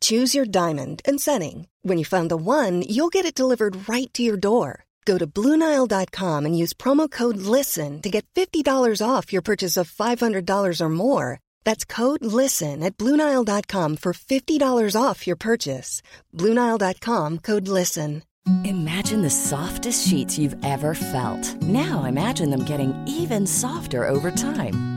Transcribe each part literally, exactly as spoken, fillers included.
Choose your diamond and setting. When you find the one, you'll get it delivered right to your door. Go to Blue Nile dot com and use promo code LISTEN to get fifty dollars off your purchase of five hundred dollars or more. That's code LISTEN at Blue Nile dot com for fifty dollars off your purchase. Blue Nile dot com, code LISTEN. Imagine the softest sheets you've ever felt. Now imagine them getting even softer over time.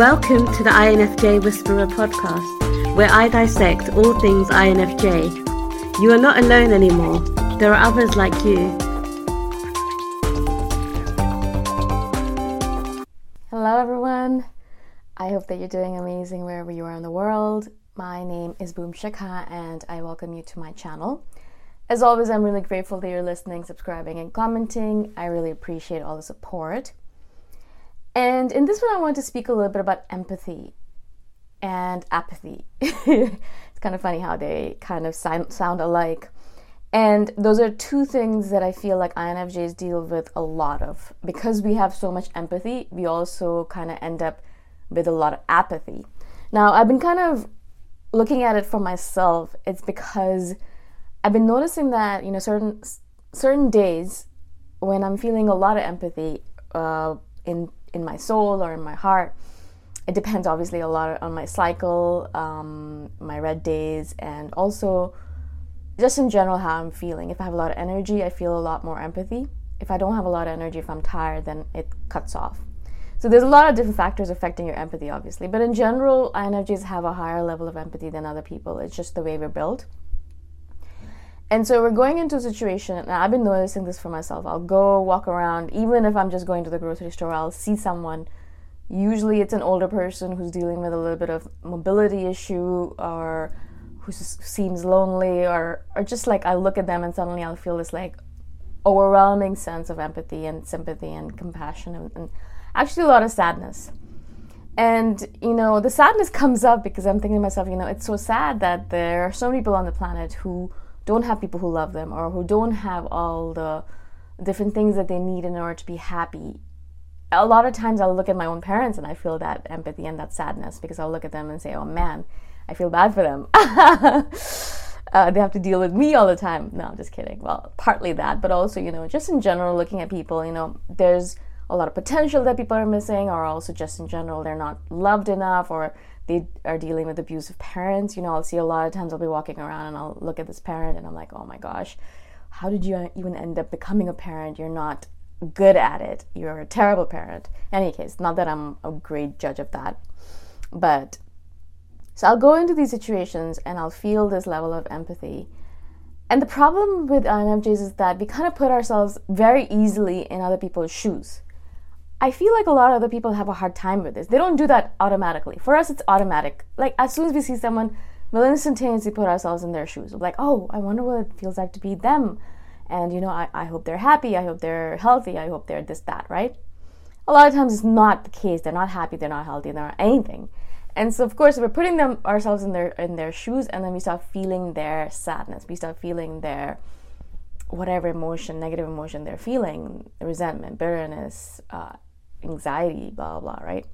Welcome to the I N F J Whisperer podcast, where I dissect all things I N F J. You are not alone anymore. There are others like you. Hello everyone. I hope that you're doing amazing wherever you are in the world. My name is Boom Shikha and I welcome you to my channel. As always, I'm really grateful that you're listening, subscribing and commenting. I really appreciate all the support. And in this one, I want to speak a little bit about empathy and apathy. It's kind of funny how they kind of sound alike. And those are two things that I feel like I N F Js deal with a lot of. Because we have so much empathy, we also kind of end up with a lot of apathy. Now, I've been kind of looking at it for myself. It's because I've been noticing that, you know, certain certain days when I'm feeling a lot of empathy, uh, in in my soul or in my heart. It depends obviously a lot on my cycle, um, my red days, and also just in general how I'm feeling. If I have a lot of energy, I feel a lot more empathy. If I don't have a lot of energy, if I'm tired, then it cuts off. So there's a lot of different factors affecting your empathy, obviously. But in general, I N F Js have a higher level of empathy than other people. It's just the way we're built. And so we're going into a situation, and I've been noticing this for myself. I'll go walk around, even if I'm just going to the grocery store, I'll see someone. Usually it's an older person who's dealing with a little bit of mobility issue or who seems lonely, or, or just like I look at them and suddenly I'll feel this like overwhelming sense of empathy and sympathy and compassion and, and actually a lot of sadness. And, you know, the sadness comes up because I'm thinking to myself, you know, it's so sad that there are so many people on the planet who don't have people who love them or who don't have all the different things that they need in order to be happy. A lot of times I'll look at my own parents and I feel that empathy and that sadness because I'll look at them and say, oh man, I feel bad for them. uh, they have to deal with me all the time. No, I'm just kidding. Well, partly that, but also, you know, just in general, looking at people, you know, there's a lot of potential that people are missing, or also just in general, they're not loved enough, or they are dealing with abusive parents. You know, I'll see a lot of times I'll be walking around and I'll look at this parent and I'm like, oh my gosh, how did you even end up becoming a parent? You're not good at it. You're a terrible parent. In any case, not that I'm a great judge of that. But so I'll go into these situations and I'll feel this level of empathy. And the problem with I N F Js is that we kind of put ourselves very easily in other people's shoes. I feel like a lot of other people have a hard time with this. They don't do that automatically. For us, it's automatic. Like, as soon as we see someone, we'll instantaneously put ourselves in their shoes. We're like, oh, I wonder what it feels like to be them. And, you know, I, I hope they're happy. I hope they're healthy. I hope they're this, that, right? A lot of times it's not the case. They're not happy. They're not healthy. They're not anything. And so, of course, we're putting them ourselves in their in their shoes, and then we start feeling their sadness. We start feeling their whatever emotion, negative emotion they're feeling, resentment, bitterness, uh, anxiety, blah, blah, blah, right?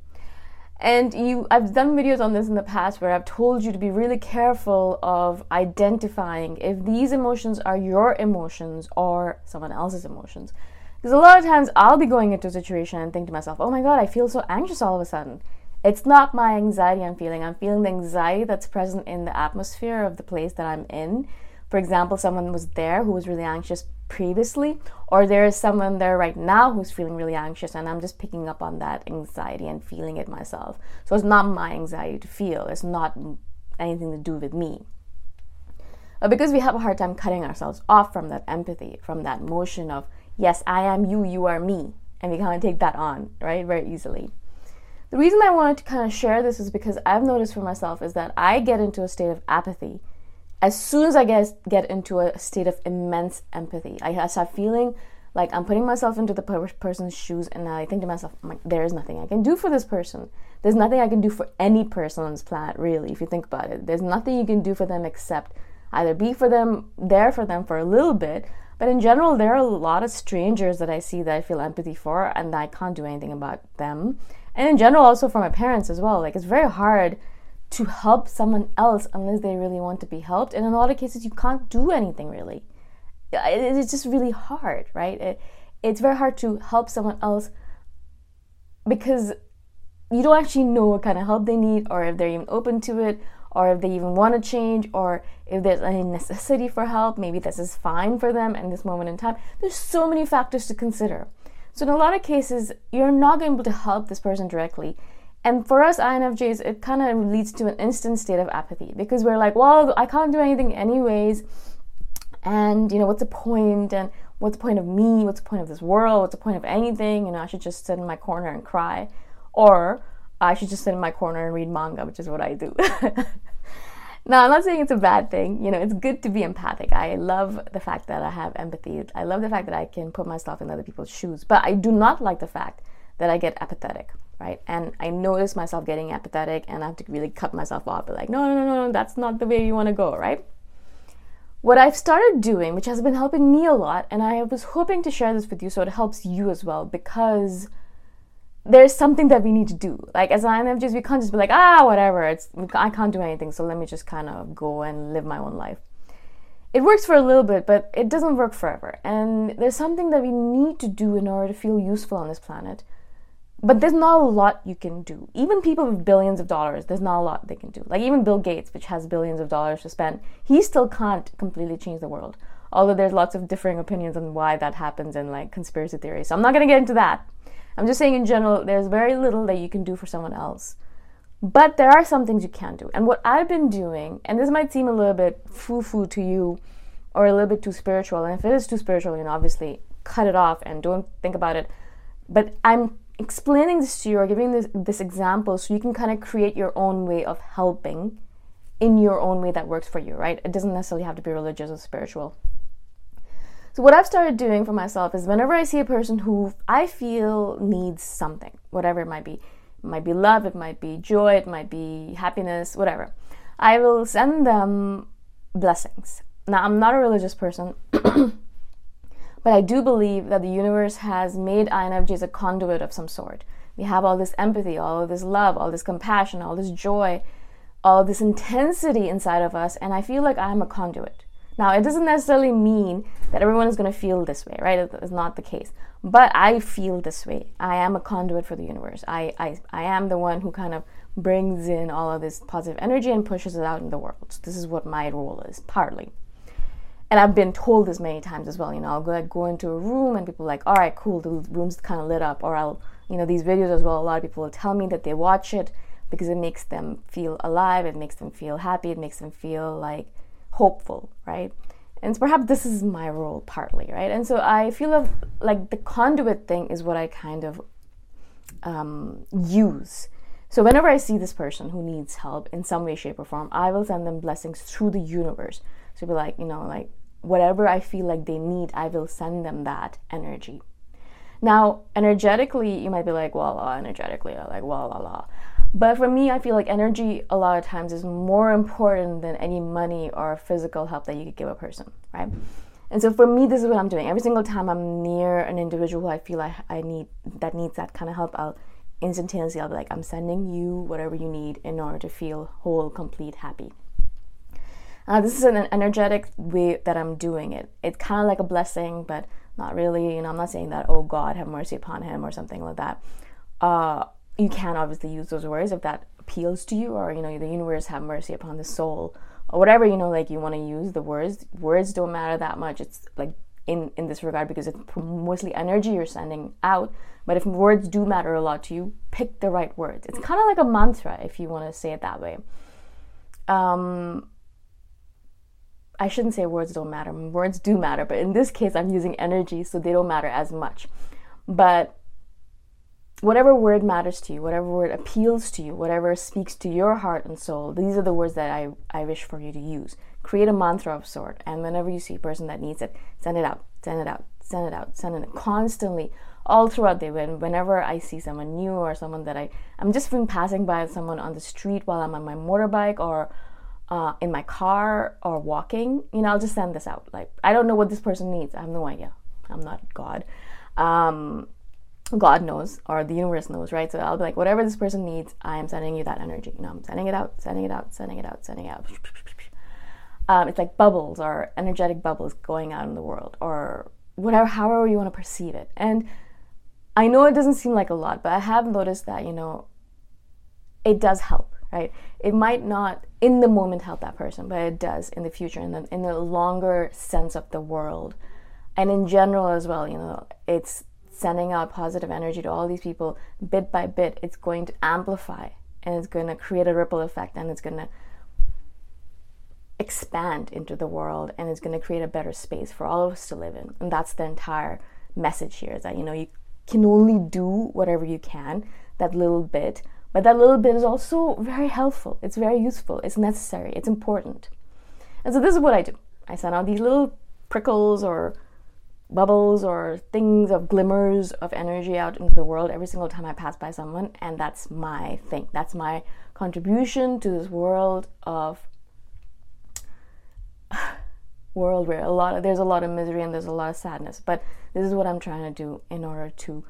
And you, I've done videos on this in the past where I've told you to be really careful of identifying if these emotions are your emotions or someone else's emotions. Because a lot of times I'll be going into a situation and think to myself, oh my God, I feel so anxious all of a sudden. It's not my anxiety I'm feeling. I'm feeling the anxiety that's present in the atmosphere of the place that I'm in, for example, someone was there who was really anxious previously, or there is someone there right now who's feeling really anxious, and I'm just picking up on that anxiety and feeling it myself. So it's not my anxiety to feel, it's not anything to do with me. But because we have a hard time cutting ourselves off from that empathy, from that motion of, yes, I am you, you are me, and we kind of take that on, right, very easily. The reason I wanted to kind of share this is because I've noticed for myself is that I get into a state of apathy as soon as I get, get into a state of immense empathy. I start feeling like I'm putting myself into the person's shoes, and I think to myself, there is nothing I can do for this person. There's nothing I can do for any person on this planet, really, if you think about it. There's nothing you can do for them except either be for them, there for them for a little bit. But in general, there are a lot of strangers that I see that I feel empathy for, and I can't do anything about them. And in general, also for my parents as well. Like, it's very hard to help someone else unless they really want to be helped. And in a lot of cases, you can't do anything really. It's just really hard, right? It, it's very hard to help someone else because you don't actually know what kind of help they need, or if they're even open to it, or if they even want to change, or if there's any necessity for help. Maybe this is fine for them in this moment in time. There's so many factors to consider. So in a lot of cases, you're not going to be able to help this person directly. And for us I N F Js, it kind of leads to an instant state of apathy, because we're like, well, I can't do anything anyways. And, you know, what's the point? And what's the point of me? What's the point of this world? What's the point of anything? You know, I should just sit in my corner and cry. Or I should just sit in my corner and read manga, which is what I do. Now, I'm not saying it's a bad thing. You know, it's good to be empathic. I love the fact that I have empathy. I love the fact that I can put myself in other people's shoes. But I do not like the fact that I get apathetic, right? And I notice myself getting apathetic, and I have to really cut myself off. But like, no, no, no, no, that's not the way you want to go, right? What I've started doing, which has been helping me a lot, and I was hoping to share this with you so it helps you as well, because there's something that we need to do. Like, as I N F Js, we can't just be like, ah, whatever, it's I can't do anything, so let me just kind of go and live my own life. It works for a little bit, but it doesn't work forever. And there's something that we need to do in order to feel useful on this planet. But there's not a lot you can do. Even people with billions of dollars, there's not a lot they can do. Like, even Bill Gates, which has billions of dollars to spend, he still can't completely change the world. Although there's lots of differing opinions on why that happens and, like, conspiracy theories. So I'm not going to get into that. I'm just saying in general, there's very little that you can do for someone else. But there are some things you can do. And what I've been doing, and this might seem a little bit foo-foo to you or a little bit too spiritual, and if it is too spiritual, you know, obviously cut it off and don't think about it. But I'm explaining this to you or giving this, this example so you can kind of create your own way of helping in your own way that works for you, right? It doesn't necessarily have to be religious or spiritual. So what I've started doing for myself is whenever I see a person who I feel needs something, whatever it might be, it might be love, it might be joy, it might be happiness, whatever, I will send them blessings. Now, I'm not a religious person, but I do believe that the universe has made I N F Js a conduit of some sort. We have all this empathy, all of this love, all this compassion, all this joy, all this intensity inside of us, and I feel like I'm a conduit. Now, it doesn't necessarily mean that everyone is going to feel this way, right? It's not the case. But I feel this way. I am a conduit for the universe. I, I, I am the one who kind of brings in all of this positive energy and pushes it out in the world. So this is what my role is, partly. And I've been told this many times as well. You know, I'll go, go into a room and people are like, all right, cool, the room's kind of lit up. Or I'll, you know, these videos as well, a lot of people will tell me that they watch it because it makes them feel alive. It makes them feel happy. It makes them feel like hopeful, right? And perhaps this is my role partly, right? And so I feel of, like the conduit thing is what I kind of um, use. So whenever I see this person who needs help in some way, shape, or form, I will send them blessings through the universe. So be like, you know, like whatever I feel like they need, I will send them that energy. Now, energetically, you might be like, well, uh, energetically, or like, well, la, la. But for me, I feel like energy a lot of times is more important than any money or physical help that you could give a person, right? And so for me, this is what I'm doing. Every single time I'm near an individual who I feel I, I need that needs that kind of help, I'll instantaneously, I'll be like, I'm sending you whatever you need in order to feel whole, complete, happy. Uh, this is an energetic way that I'm doing it. It's kind of like a blessing, but not really. You know, I'm not saying that, oh God, have mercy upon him or something like that. Uh, You can obviously use those words if that appeals to you, or, you know, the universe have mercy upon the soul or whatever, you know, like you want to use the words. Words don't matter that much. It's like in, in this regard, because it's mostly energy you're sending out. But if words do matter a lot to you, pick the right words. It's kind of like a mantra, if you want to say it that way. Um, I shouldn't say words don't matter. Words do matter, but in this case, I'm using energy, so they don't matter as much. But whatever word matters to you, whatever word appeals to you, whatever speaks to your heart and soul, these are the words that I, I wish for you to use. Create a mantra of sort, and whenever you see a person that needs it, send it out, send it out, send it out, send it out, constantly, all throughout the day. When, whenever I see someone new or someone that I, I'm just been passing by someone on the street while I'm on my motorbike or uh, in my car or walking, you know, I'll just send this out. Like, I don't know what this person needs. I have no idea. I'm not God. Um... God knows, or the universe knows, right? So I'll be like, whatever this person needs, I am sending you that energy. You know, I'm sending it out, sending it out, sending it out, sending it out. Um, it's like bubbles or energetic bubbles going out in the world, or whatever, however you want to perceive it. And I know it doesn't seem like a lot, but I have noticed that, you know, it does help, right? It might not in the moment help that person, but it does in the future, in the, in the longer sense of the world. And in general as well, you know, it's sending out positive energy to all these people, bit by bit, it's going to amplify, and it's going to create a ripple effect, and it's going to expand into the world, and it's going to create a better space for all of us to live in. And that's the entire message here, is that, you know, you can only do whatever you can, that little bit, but that little bit is also very helpful. It's very useful. It's necessary. It's important. And so this is what I do. I send out these little prickles or bubbles or things of glimmers of energy out into the world every single time I pass by someone, and that's my thing. That's my contribution to this world of world where a lot of, there's a lot of misery and there's a lot of sadness, but this is what I'm trying to do in order to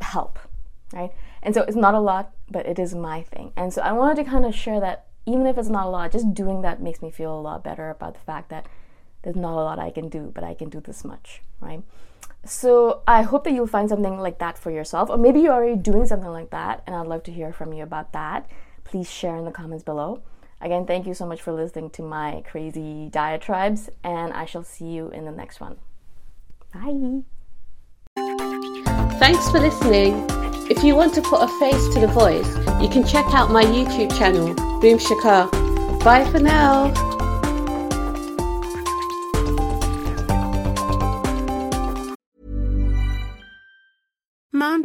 help, right? And so it's not a lot, but it is my thing. And so I wanted to kind of share that, even if it's not a lot, just doing that makes me feel a lot better about the fact that there's not a lot I can do, but I can do this much, right? So I hope that you'll find something like that for yourself, or maybe you're already doing something like that, and I'd love to hear from you about that. Please share in the comments below. Again, thank you so much for listening to my crazy diatribes, and I shall see you in the next one. Bye. Thanks for listening. If you want to put a face to the voice, you can check out my YouTube channel, Boom Shikha. Bye for now. Mom